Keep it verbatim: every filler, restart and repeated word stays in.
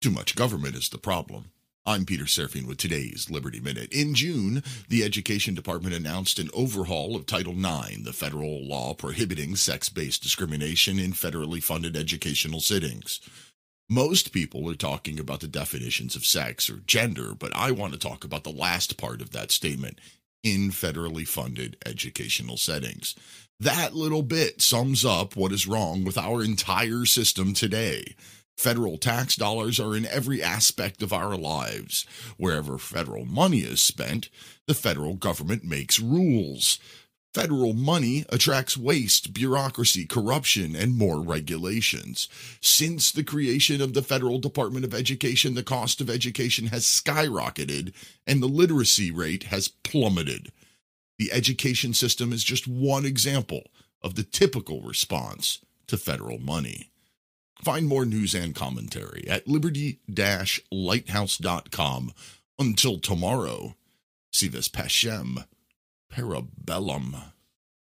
Too much government is the problem. I'm Peter Serfine with today's Liberty Minute. In June, the Education Department announced an overhaul of Title nine, the federal law prohibiting sex-based discrimination in federally funded educational settings. Most people are talking about the definitions of sex or gender, but I want to talk about the last part of that statement, in federally funded educational settings. That little bit sums up what is wrong with our entire system today. Federal tax dollars are in every aspect of our lives. Wherever federal money is spent, the federal government makes rules. Federal money attracts waste, bureaucracy, corruption, and more regulations. Since the creation of the Federal Department of Education, the cost of education has skyrocketed and the literacy rate has plummeted. The education system is just one example of the typical response to federal money. Find more news and commentary at liberty dash lighthouse dot com. Until tomorrow, si vis pacem, para bellum.